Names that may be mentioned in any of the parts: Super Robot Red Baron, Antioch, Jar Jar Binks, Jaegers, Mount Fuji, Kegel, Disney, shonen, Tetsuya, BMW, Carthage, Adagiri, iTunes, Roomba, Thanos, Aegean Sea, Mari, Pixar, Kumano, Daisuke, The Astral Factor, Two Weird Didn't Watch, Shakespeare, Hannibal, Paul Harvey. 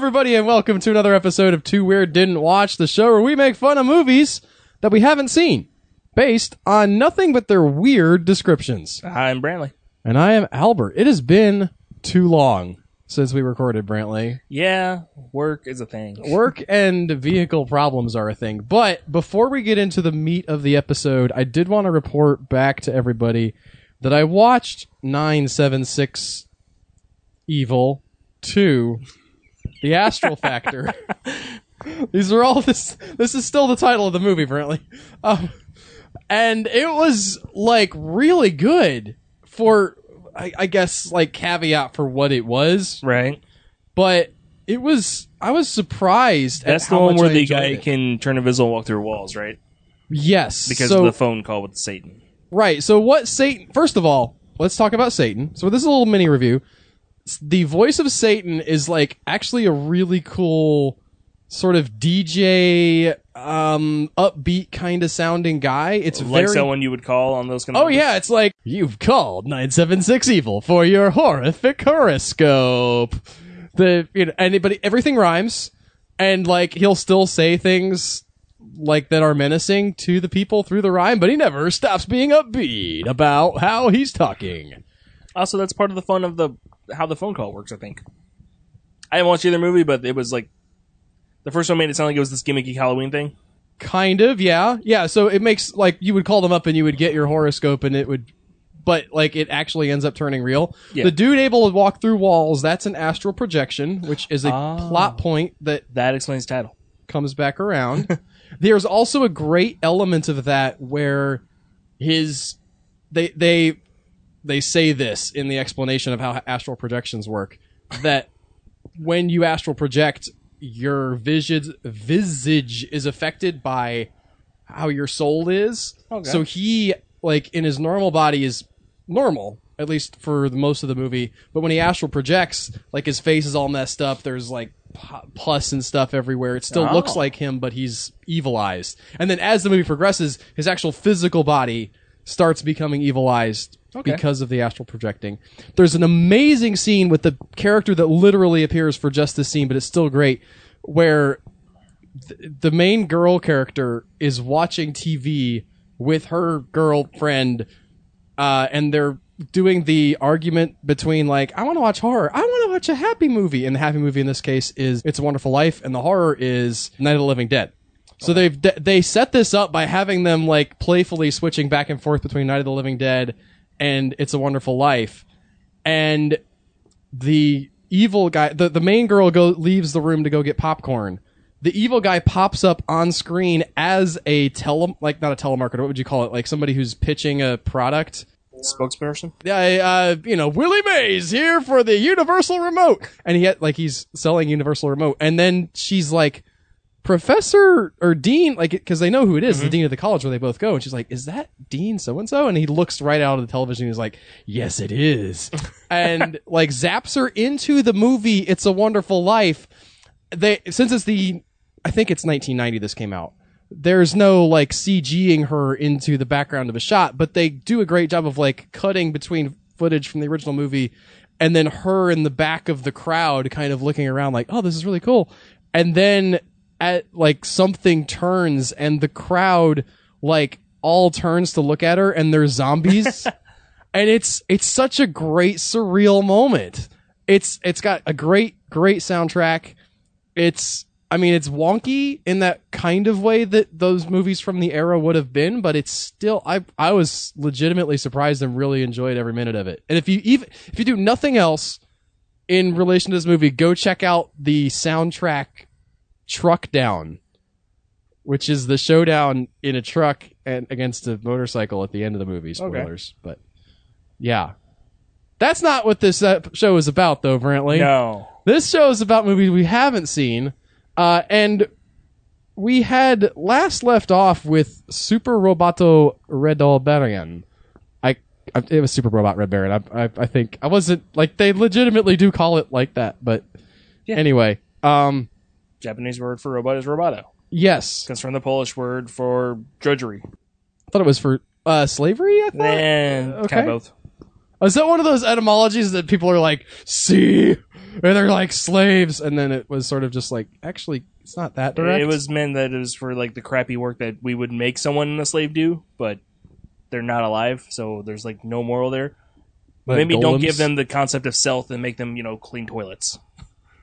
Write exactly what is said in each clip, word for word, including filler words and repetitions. everybody, and welcome to another episode of Two Weird Didn't Watch, the show where we make fun of movies that we haven't seen, based on nothing but their weird descriptions. I'm Brantley. And I am Albert. It has been too long since we recorded, Brantley. Yeah, work is a thing. Work and vehicle problems are a thing. But before we get into the meat of the episode, I did want to report back to everybody that I watched nine seven six Evil two, The Astral Factor. These are all this. This is still the title of the movie, apparently. Um, and it was like really good for, I, I guess, like caveat for what it was, right? But it was. I was surprised. That's at the how one much where I the guy it. can turn invisible and walk through walls, right? Yes, because so, of the phone call with Satan. Right. So what Satan? First of all, let's talk about Satan. So this is a little mini review. The voice of Satan is like actually a really cool sort of D J, um, upbeat kind of sounding guy. It's like very... someone you would call on those kind of. Oh, yeah. It's like, you've called nine seven six Evil for your horrific horoscope. The you know, anybody, everything rhymes, and like he'll still say things like that are menacing to the people through the rhyme, but he never stops being upbeat about how he's talking. Also, that's part of the fun of the. how the phone call works, I think. I didn't watch either movie, but it was like... The first one made it sound like it was this gimmicky Halloween thing. Kind of, yeah. Yeah, so it makes... Like, you would call them up and you would get your horoscope and it would... But, like, it actually ends up turning real. Yeah. The dude able to walk through walls, that's an astral projection, which is a oh, plot point that... That explains the title. ...comes back around. There's also a great element of that where his... They... they They say this in the explanation of how astral projections work, that when you astral project, your visage, visage is affected by how your soul is. Okay. So he, like, in his normal body is normal, at least for the most of the movie. But when he astral projects, like, his face is all messed up. There's, like, pus and stuff everywhere. It still oh. looks like him, but he's evilized. And then as the movie progresses, his actual physical body starts becoming evilized. Okay. Because of the astral projecting. There's an amazing scene with the character that literally appears for just this scene, but it's still great, where th- the main girl character is watching T V with her girlfriend, uh, and they're doing the argument between, like, I want to watch horror, I want to watch a happy movie. And the happy movie in this case is It's a Wonderful Life, and the horror is Night of the Living Dead. So okay. they've de- they set this up by having them, like, playfully switching back and forth between Night of the Living Dead and It's a Wonderful Life. And the evil guy, the, the main girl go, leaves the room to go get popcorn. The evil guy pops up on screen as a tele, like, not a telemarketer, what would you call it? Like somebody who's pitching a product. Spokesperson? Yeah, uh, you know, Willie Mays here for the Universal Remote. And he had, like, he's selling Universal Remote. And then she's like, Professor or Dean, like, because they know who it is, mm-hmm. the dean of the college where they both go, and she's like, is that Dean so-and-so? And he looks right out of the television and he's like, yes, it is. And, like, zaps her into the movie It's a Wonderful Life. They, since it's the, I think it's nineteen ninety this came out, there's no, like, CGing her into the background of a shot, but they do a great job of, like, cutting between footage from the original movie and then her in the back of the crowd kind of looking around like, oh, this is really cool. And then... At, like, something turns and the crowd, like, all turns to look at her and they're zombies. And it's it's such a great surreal moment. It's it's got a great great soundtrack. It's I mean it's wonky in that kind of way that those movies from the era would have been, but it's still I I was legitimately surprised and really enjoyed every minute of it. And if you even if you do nothing else in relation to this movie, go check out the soundtrack Truck Down, which is the showdown in a truck and against a motorcycle at the end of the movie. Spoilers, okay. But yeah, that's not what this uh, show is about, though. Brantley, no, this show is about movies we haven't seen, uh, and we had last left off with Super Roboto Red Baron. I, I it was Super Robot Red Baron. I, I, I think I wasn't like they legitimately do call it like that, but yeah. Anyway, um. Japanese word for robot is roboto. Yes. Comes from the Polish word for drudgery. I thought it was for uh, slavery, I thought? Eh, okay. Kind of both. Is that one of those etymologies that people are like, see? And they're like slaves. And then it was sort of just like, actually, it's not that direct. It was meant that it was for like the crappy work that we would make someone a slave do, but they're not alive. So there's like no moral there. But maybe golems. Don't give them the concept of self and make them, you know, clean toilets.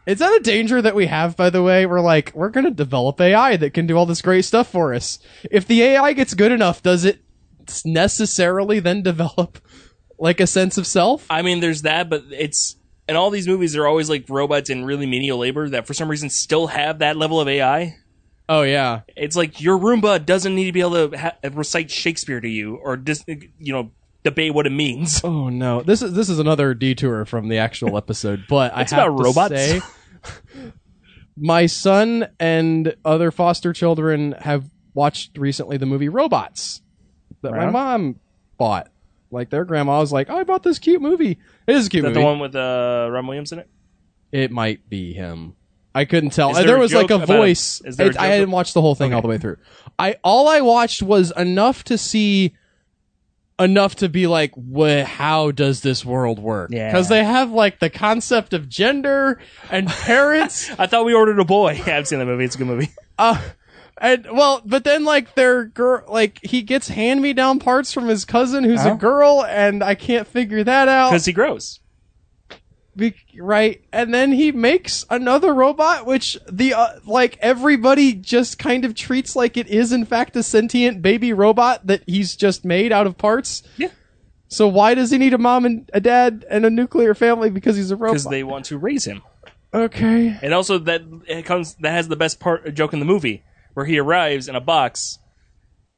Is that a danger that we have, by the way? We're like, we're going to develop A I that can do all this great stuff for us. If the A I gets good enough, does it necessarily then develop like a sense of self? I mean, there's that, but it's... And all these movies are always like robots in really menial labor that for some reason still have that level of A I. Oh, yeah. It's like your Roomba doesn't need to be able to ha- recite Shakespeare to you or just, you know... debate what it means. Oh no, this is this is another detour from the actual episode, but I have about to robots. Say my son and other foster children have watched recently the movie Robots that right. my mom bought. Like their grandma was like, oh, I bought this cute movie. It is a cute is that movie. The one with uh, Ron Williams in it? It might be him. I couldn't tell. There, there was like a voice. A, it, a I didn't watch the whole thing okay. all the way through. I all I watched was enough to see enough to be like, well, how does this world work? Yeah. Because they have like the concept of gender and parents. I thought we ordered a boy. Yeah, I've seen that movie. It's a good movie. Uh, and well, but then like their girl, like he gets hand-me-down parts from his cousin who's oh. a girl, and I can't figure that out. Because he grows. Be- right. And then he makes another robot, which the, uh, like everybody just kind of treats like it is in fact a sentient baby robot that he's just made out of parts. Yeah. So why does he need a mom and a dad and a nuclear family? Because he's a robot. Because they want to raise him. Okay. And also that it comes, that has the best part joke in the movie where he arrives in a box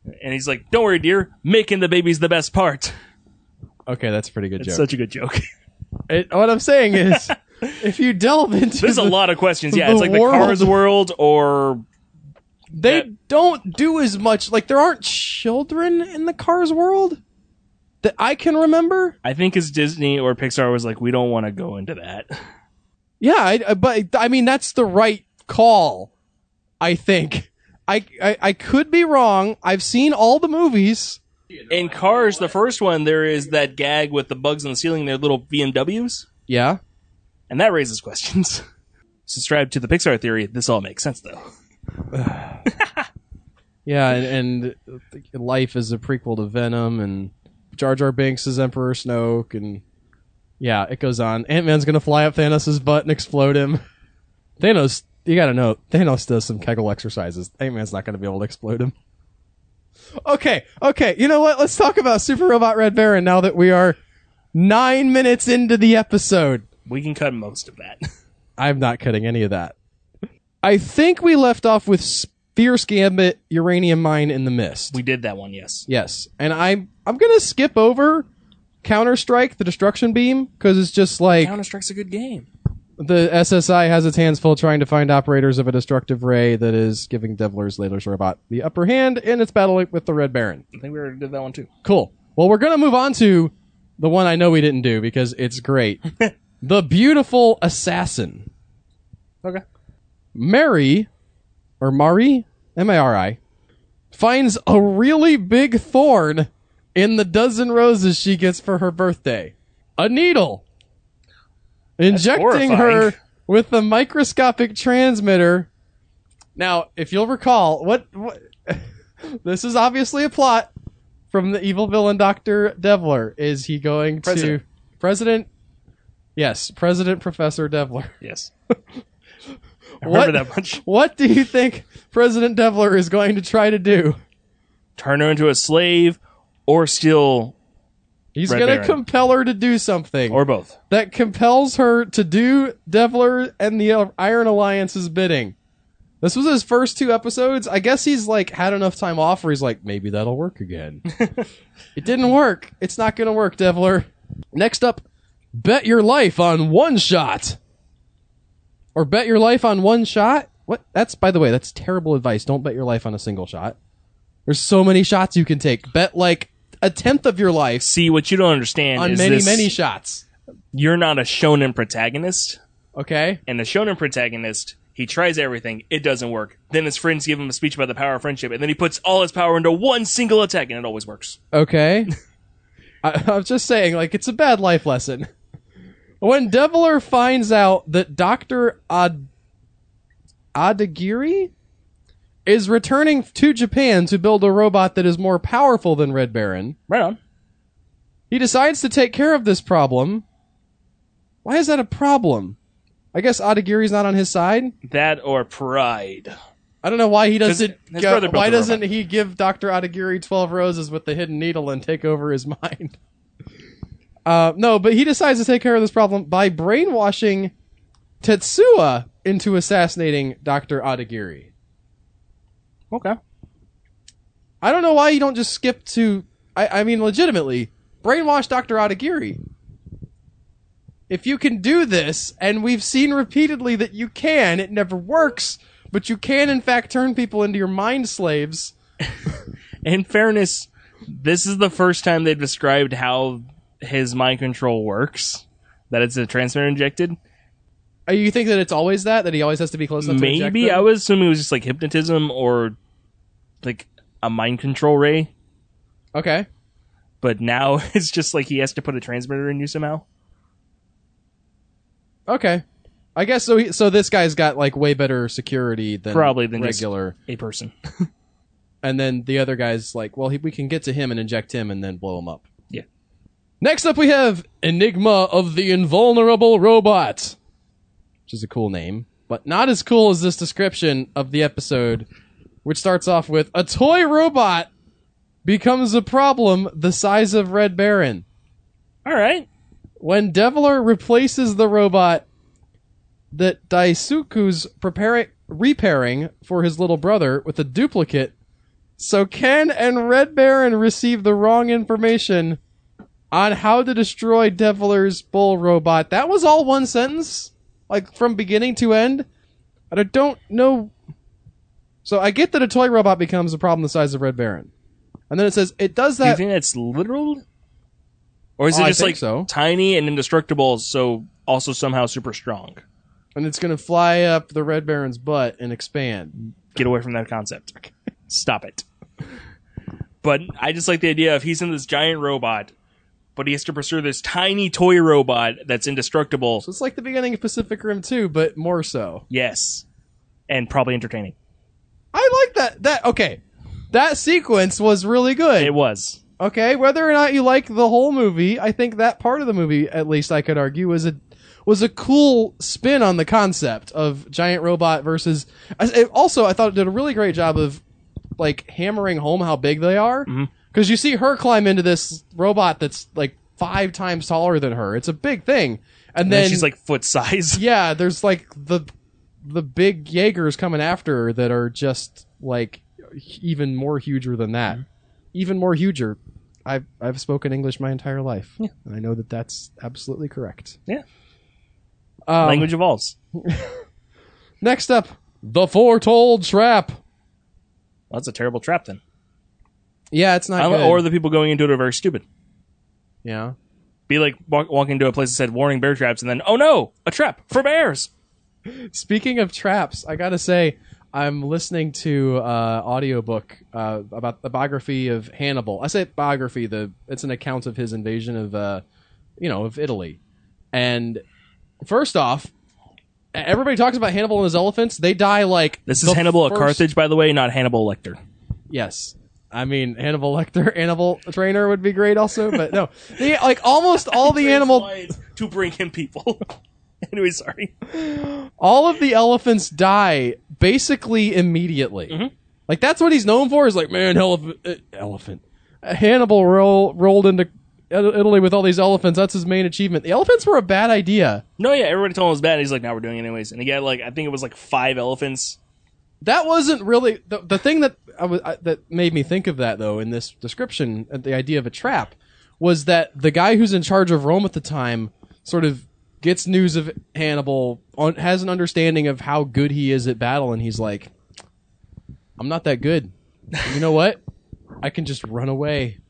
and he's like, don't worry, dear, making the baby's the best part. Okay. That's a pretty good it's joke. Such a good joke. It, what I'm saying is, if you delve into there's the, a lot of questions. Yeah, it's like world, the Cars world, or they that. Don't do as much. Like there aren't children in the Cars world that I can remember. I think it's Disney or Pixar was like, we don't want to go into that. Yeah, I, but I mean that's the right call. I think I, I I could be wrong. I've seen all the movies. In Cars, the first one, there is that gag with the bugs on the ceiling, their little B M Ws. Yeah. And that raises questions. Subscribe to the Pixar theory. This all makes sense, though. Yeah, and, and Life is a prequel to Venom, and Jar Jar Binks is Emperor Snoke, and yeah, it goes on. Ant-Man's going to fly up Thanos' butt and explode him. Thanos, you got to know, Thanos does some Kegel exercises. Ant-Man's not going to be able to explode him. Okay, okay, you know what? Let's talk about Super Robot Red Baron now that we are nine minutes into the episode. We can cut most of that. I'm not cutting any of that. I think we left off with Fierce Gambit, Uranium Mine, and the Mist. We did that one, yes. Yes, and I'm, I'm going to skip over Counter-Strike, the Destruction Beam, because it's just like... Counter-Strike's a good game. The S S I has its hands full trying to find operators of a destructive ray that is giving Devler's latest robot the upper hand in its battle with the Red Baron. I think we already did that one, too. Cool. Well, we're going to move on to the one I know we didn't do because it's great. The Beautiful Assassin. Okay. Mari, or Mari, M A R I, finds a really big thorn in the dozen roses she gets for her birthday. A needle. Injecting her with the microscopic transmitter. Now, if you'll recall, what, what this is obviously a plot from the evil villain Doctor Devler. Is he going President. to President? Yes, President Professor Devler. Yes. I remember what, that much. What do you think President Devler is going to try to do? Turn her into a slave or steal? He's Red gonna Baron. compel her to do something. Or both. That compels her to do Devler and the Iron Alliance's bidding. This was his first two episodes. I guess he's like had enough time off where he's like, maybe that'll work again. It didn't work. It's not gonna work, Devler. Next up, bet your life on one shot. Or bet your life on one shot? What? That's, by the way, that's terrible advice. Don't bet your life on a single shot. There's so many shots you can take. Bet like a tenth of your life. See, what you don't understand on is many, this, many shots. You're not a shonen protagonist. Okay. And the shonen protagonist, he tries everything. It doesn't work. Then his friends give him a speech about the power of friendship, and then he puts all his power into one single attack, and it always works. Okay. I, I'm just saying, like, it's a bad life lesson. When Devler finds out that Doctor Ad- Adagiri is returning to Japan to build a robot that is more powerful than Red Baron. Right on. He decides to take care of this problem. Why is that a problem? I guess Adagiri's not on his side? That or pride. I don't know why he doesn't go, why doesn't he give Doctor Adagiri twelve roses with the hidden needle and take over his mind? Uh, no, but he decides to take care of this problem by brainwashing Tetsuya into assassinating Doctor Adagiri. Okay. I don't know why you don't just skip to... I, I mean, legitimately, brainwash Doctor Adagiri. If you can do this, and we've seen repeatedly that you can, it never works... But you can, in fact, turn people into your mind slaves. In fairness, this is the first time they've described how his mind control works, that it's a transmitter injected. Uh, you think that it's always that? That he always has to be close enough Maybe, to inject Maybe. I was assuming it was just like hypnotism or like a mind control ray. Okay. But now it's just like he has to put a transmitter in you somehow. Okay. I guess so. He, so this guy's got like way better security than probably than regular a person. And then the other guy's like, well, he, we can get to him and inject him and then blow him up. Yeah. Next up, we have Enigma of the Invulnerable Robot, which is a cool name, but not as cool as this description of the episode, which starts off with a toy robot becomes a problem the size of Red Baron. All right. When Devler replaces the robot that Daisuke's preparing, repairing for his little brother with a duplicate, so Ken and Red Baron receive the wrong information on how to destroy Devler's bull robot. That was all one sentence, like from beginning to end. I don't know. So I get that a toy robot becomes a problem the size of Red Baron, and then it says it does that. Do you think that's literal, or is oh, it just like so. tiny and indestructible, so also somehow super strong? And it's going to fly up the Red Baron's butt and expand. Get away from that concept. Stop it. But I just like the idea of he's in this giant robot, but he has to pursue this tiny toy robot that's indestructible. So it's like the beginning of Pacific Rim two, but more so. Yes. And probably entertaining. I like that. That okay. That sequence was really good. It was. Okay. Whether or not you like the whole movie, I think that part of the movie, at least I could argue, was a... was a cool spin on the concept of giant robot versus... It also, I thought it did a really great job of like hammering home how big they are. Because mm-hmm. you see her climb into this robot that's like five times taller than her. It's a big thing. And, and then, then she's like foot size. Yeah, there's like the the big Jaegers coming after her that are just like even more huger than that. Mm-hmm. Even more huger. I've, I've spoken English my entire life. Yeah. And I know that that's absolutely correct. Yeah. Um, Language evolves. Next up, the foretold trap. Well, that's a terrible trap, then. Yeah, it's not good. Or the people going into it are very stupid. Yeah. Be like walk, walking into a place that said, warning bear traps, and then, oh no, a trap for bears! Speaking of traps, I gotta say, I'm listening to an uh, audiobook uh, about the biography of Hannibal. I say biography, the it's an account of his invasion of, uh, you know, of Italy. And... first off, everybody talks about Hannibal and his elephants. They die like... This is Hannibal at Carthage, by the way, not Hannibal Lecter. Yes. I mean, Hannibal Lecter, Hannibal Trainer would be great also, but no. They, like, almost all the animal... to bring in people. Anyway, sorry. All of the elephants die basically immediately. Mm-hmm. Like, that's what he's known for, is like, man, elef- uh, elephant. Hannibal roll, rolled into... Italy with all these elephants. That's his main achievement. The elephants were a bad idea. No, yeah, everybody told him it was bad, and he's like, now we're doing it anyways. And he got, like, I think it was like five elephants. That wasn't really... The, the thing that I was, I, that made me think of that, though, in this description, the idea of a trap, was that the guy who's in charge of Rome at the time sort of gets news of Hannibal, on, has an understanding of how good he is at battle, and he's like, I'm not that good. You know what? I can just run away.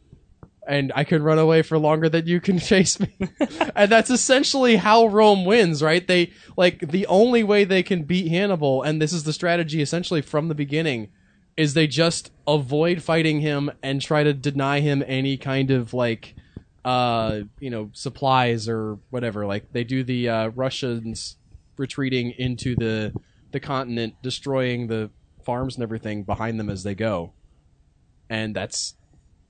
And I can run away for longer than you can chase me. And that's essentially how Rome wins, right? They, like, the only way they can beat Hannibal, and this is the strategy essentially from the beginning, is they just avoid fighting him and try to deny him any kind of, like, uh, uh, you know, supplies or whatever. Like they do the uh, Russians retreating into the the continent, destroying the farms and everything behind them as they go. And that's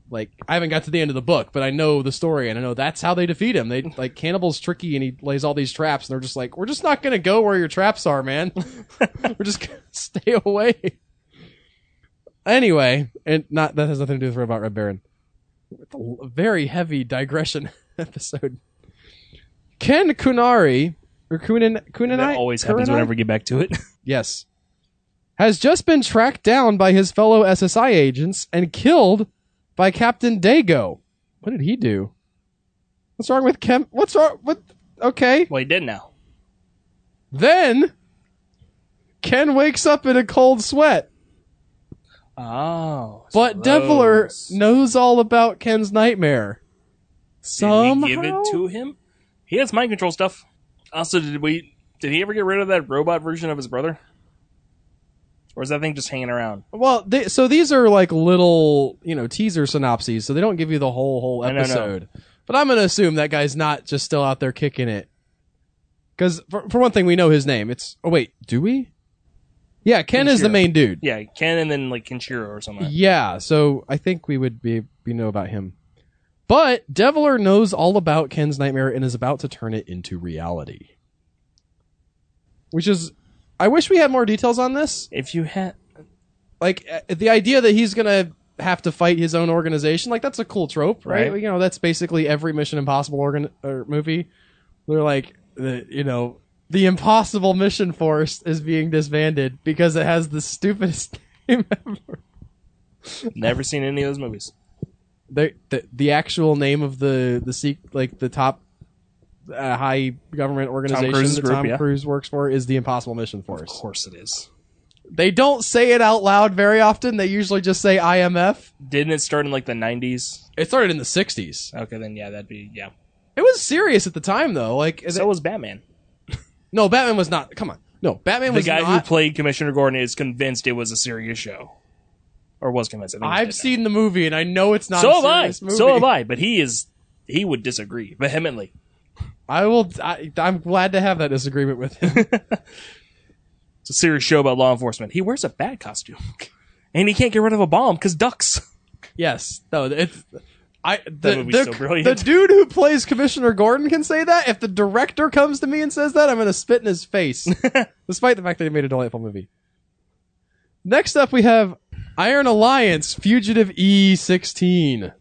like, I haven't got to the end of the book, but I know the story and I know that's how they defeat him. They like Hannibal's tricky and he lays all these traps and they're just like, we're just not going to go where your traps are, man. We're just going to stay away. Anyway, and not that has nothing to do with Robot Red Baron. It's a very heavy digression episode. Ken Kunari or Kunin, Kuninai, that always happens Kurinai? Whenever we get back to it. Yes. Has just been tracked down by his fellow S S I agents and killed by Captain Dago. What did he do? What's wrong with Ken? What's wrong with... Okay. Well, he did now. Then, Ken wakes up in a cold sweat. Oh. But Devler knows all about Ken's nightmare. Somehow? Did he give it to him? He has mind control stuff. Also, did we? Did he ever get rid of that robot version of his brother? Or is that thing just hanging around? Well, they, so these are like little, you know, teaser synopses, so they don't give you the whole whole episode. No, no, no. But I'm going to assume that guy's not just still out there kicking it. Because, for, for one thing, we know his name. It's... Oh, wait. Do we? Yeah, Ken Kinshiro. Is the main dude. Yeah, Ken and then, like, Kinshiro or something. Yeah, so I think we would be, we know about him. But Devler knows all about Ken's nightmare and is about to turn it into reality. Which is... I wish we had more details on this. If you had... Like, uh, the idea that he's going to have to fight his own organization, like, that's a cool trope, right? right? You know, that's basically every Mission Impossible organ- or movie. They're like, the, you know, the impossible mission force is being disbanded because it has the stupidest name ever. Never seen any of those movies. The, the the actual name of the the like the top uh, high government organization Tom that group, Tom yeah. Cruise works for is the Impossible Mission Force. Of course it is. They don't say it out loud very often. They usually just say I M F. Didn't it start in like the nineties? It started in the sixties. Okay, then yeah, that'd be yeah. It was serious at the time though. Like so it, was Batman. No, Batman was not. Come on, no, Batman the was not. The guy who played Commissioner Gordon is convinced it was a serious show. Or was convinced. I think I've seen the movie, and I know it's not. So have I. So have I. But he is—he would disagree vehemently. I will. I, I'm glad to have that disagreement with him. It's a serious show about law enforcement. He wears a bat costume, and he can't get rid of a bomb because ducks. Yes. No. It's. I. The, that would be the, so brilliant. The dude who plays Commissioner Gordon can say that. If the director comes to me and says that, I'm going to spit in his face, despite the fact that he made a delightful movie. Next up, we have Iron Alliance Fugitive E sixteen.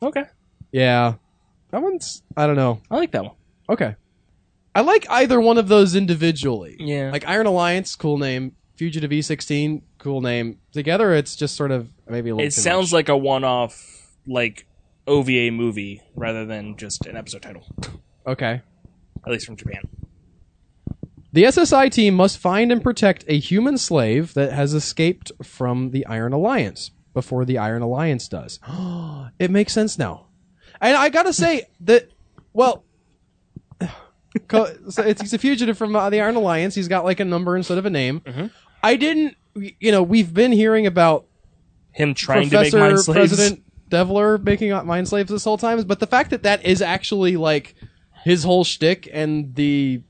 Okay. Yeah. That one's... I don't know. I like that one. Okay. I like either one of those individually. Yeah. Like Iron Alliance, cool name. Fugitive E sixteen, cool name. Together, it's just sort of maybe a little It too sounds much. Like a one-off, like, O V A movie rather than just an episode title. Okay. At least from Japan. The S S I team must find and protect a human slave that has escaped from the Iron Alliance before the Iron Alliance does. It makes sense now. And I gotta say that, well, so it's, he's a fugitive from uh, the Iron Alliance. He's got like a number instead of a name. Mm-hmm. I didn't, you know, we've been hearing about him trying Professor to make mind slaves. President Devler making mind slaves this whole time. But the fact that that is actually like his whole shtick and the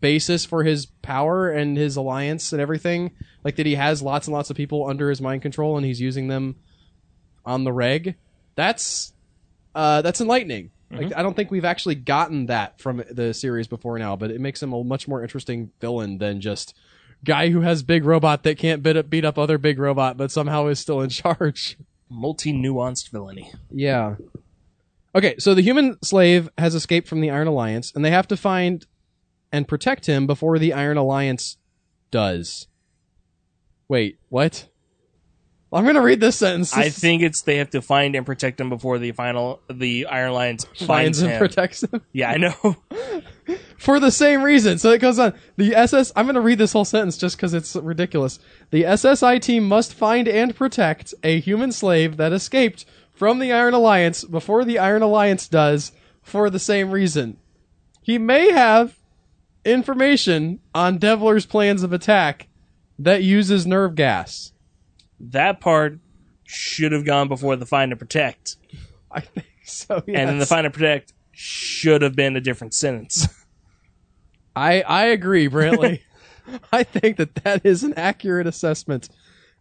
basis for his power and his alliance and everything, like that he has lots and lots of people under his mind control and he's using them on the reg, that's uh that's enlightening. Mm-hmm. Like I don't think we've actually gotten that from the series before now, but it makes him a much more interesting villain than just guy who has big robot that can't beat up, beat up other big robot but somehow is still in charge. Multi-nuanced villainy. Yeah. Okay, so the human slave has escaped from the Iron Alliance and they have to find and protect him before the Iron Alliance does. Wait, what? Well, I'm going to read this sentence. I think it's they have to find and protect him before the final the Iron Alliance finds, finds and him. protects him. Yeah, I know. For the same reason. So it goes on. The S S I'm going to read this whole sentence just cuz it's ridiculous. The S S I team must find and protect a human slave that escaped from the Iron Alliance before the Iron Alliance does for the same reason. He may have information on Devler's plans of attack that uses nerve gas. That part should have gone before the find and protect. I think So yes. And then the find and protect should have been a different sentence. I I agree, Brantley. I think that that is an accurate assessment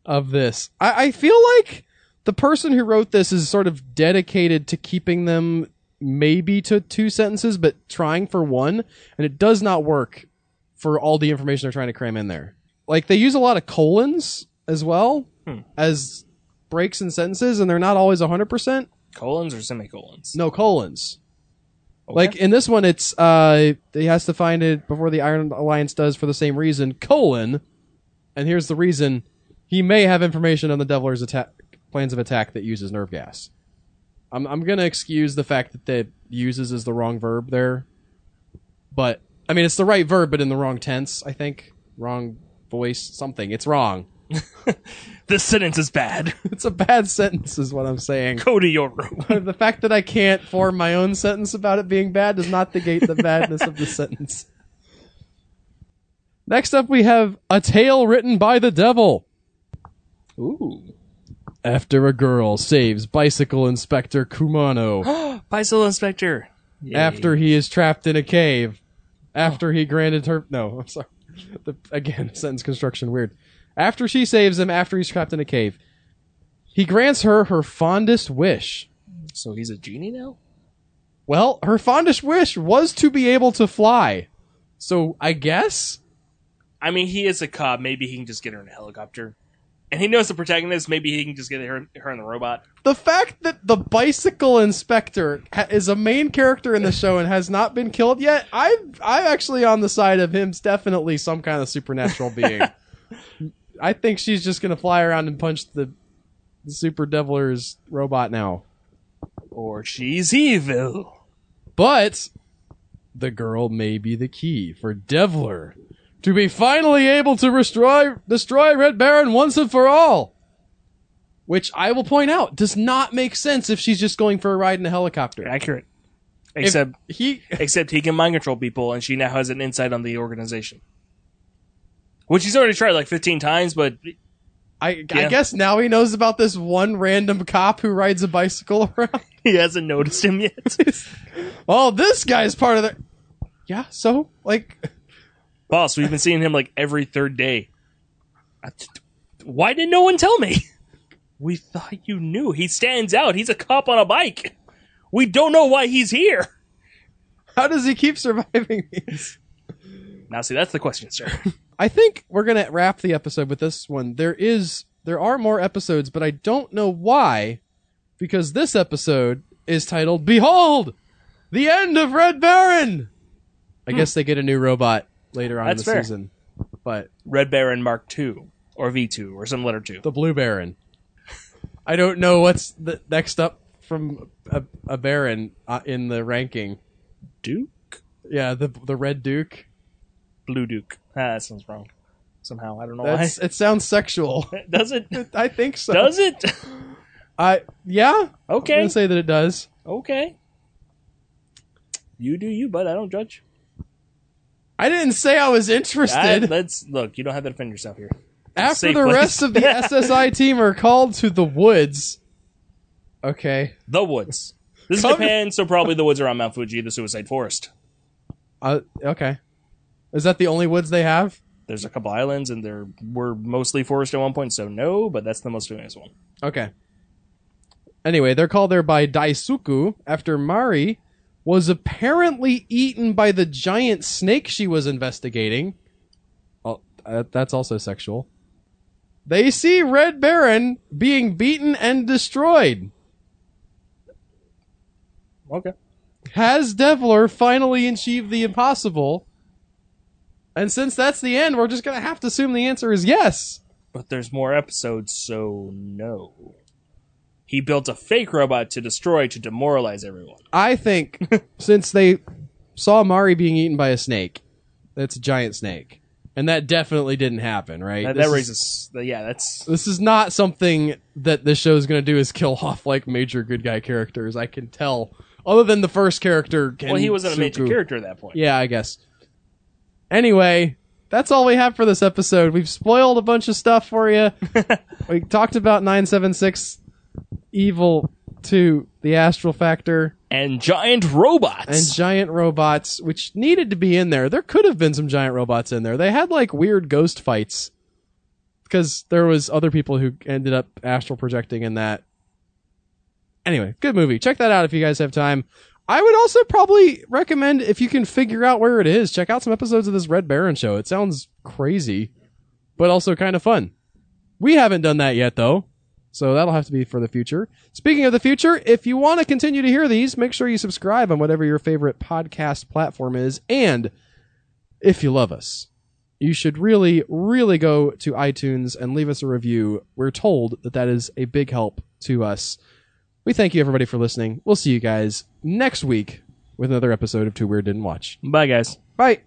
of this. I, I feel like the person who wrote this is sort of dedicated to keeping them maybe to two sentences, but trying for one, and it does not work for all the information they're trying to cram in there. Like, they use a lot of colons as well hmm. as breaks in sentences, and they're not always one hundred percent. Colons or semicolons? No, colons. Okay. Like, in this one, it's, uh, he has to find it before the Iron Alliance does for the same reason, colon, and here's the reason, he may have information on the Devler's attack, plans of attack that uses nerve gas. I'm I'm going to excuse the fact that the uses is the wrong verb there, but, I mean, it's the right verb, but in the wrong tense, I think. Wrong voice, something. It's wrong. This sentence is bad. It's a bad sentence is what I'm saying. Go to your room. The fact that I can't form my own sentence about it being bad does not negate the badness of the sentence. Next up, we have A Tale Written by the Devil. Ooh. After a girl saves Bicycle Inspector Kumano. Bicycle Inspector. Yay. After he is trapped in a cave. After oh. he granted her... No, I'm sorry. The, again, sentence construction, weird. After she saves him, after he's trapped in a cave, he grants her her fondest wish. So he's a genie now? Well, her fondest wish was to be able to fly. So, I guess? I mean, he is a cop. Maybe he can just get her in a helicopter. And he knows the protagonist. Maybe he can just get her, her in the robot. The fact that the Bicycle Inspector ha- is a main character in the show and has not been killed yet, I'm, I'm actually on the side of him's definitely some kind of supernatural being. I think she's just going to fly around and punch the, the Super Devler's robot now. Or she's evil. But the girl may be the key for Devler to be finally able to destroy, destroy Red Baron once and for all. Which I will point out does not make sense if she's just going for a ride in a helicopter. Accurate. Except if he except he can mind control people, and she now has an insight on the organization. Which he's already tried like fifteen times, but... I, yeah. I guess now he knows about this one random cop who rides a bicycle around. He hasn't noticed him yet. Oh, this guy's part of the... Yeah, so, like... Boss, we've been seeing him like every third day. Why did no one tell me? We thought you knew. He stands out. He's a cop on a bike. We don't know why he's here. How does he keep surviving these? Now, see, that's the question, sir. I think we're going to wrap the episode with this one. There is, there are more episodes, but I don't know why, because this episode is titled, Behold, the End of Red Baron. I hmm. guess they get a new robot later on That's in the fair. season. But Red Baron Mark two, or V two, or some letter two. The Blue Baron. I don't know what's the next up from a, a Baron uh, in the ranking. Duke? Yeah, the the Red Duke. Blue Duke. Ah, that sounds wrong. Somehow, I don't know That's, why. It sounds sexual. Does it? I think so. Does it? I yeah. Okay. I'm gonna say that it does. Okay. You do you, bud. I don't judge. I didn't say I was interested. I, let's look. You don't have to defend yourself here. That's After the place. rest of the S S I team are called to the woods. Okay. The woods. This Come is Japan, to- so probably the woods around Mount Fuji, the Suicide Forest. Uh, okay. Is that the only woods they have? There's a couple islands, and there were mostly forest at one point, so no, but that's the most famous one. Okay. Anyway, they're called there by Daisuke after Mari was apparently eaten by the giant snake she was investigating. Oh, that's also sexual. They see Red Baron being beaten and destroyed. Okay. Has Devler finally achieved the impossible? And since that's the end, we're just going to have to assume the answer is yes. But there's more episodes, so no. He built a fake robot to destroy, to demoralize everyone. I think since they saw Mari being eaten by a snake, that's a giant snake. And that definitely didn't happen, right? That, that raises... Is, yeah, that's... This is not something that this show is going to do is kill off like major good guy characters. I can tell. Other than the first character, Ken Well, he wasn't Suku. a major character at that point. Yeah, I guess. Anyway, that's all we have for this episode. We've spoiled a bunch of stuff for you. We talked about nine seventy-six Evil to The Astral Factor. And giant robots. And giant robots, which needed to be in there. There could have been some giant robots in there. They had, like, weird ghost fights. Because there was other people who ended up astral projecting in that. Anyway, good movie. Check that out if you guys have time. I would also probably recommend, if you can figure out where it is, check out some episodes of this Red Baron show. It sounds crazy, but also kind of fun. We haven't done that yet, though. So that'll have to be for the future. Speaking of the future, if you want to continue to hear these, make sure you subscribe on whatever your favorite podcast platform is. And if you love us, you should really, really go to iTunes and leave us a review. We're told that that is a big help to us. We thank you, everybody, for listening. We'll see you guys next week with another episode of Two Weird Didn't Watch. Bye, guys. Bye.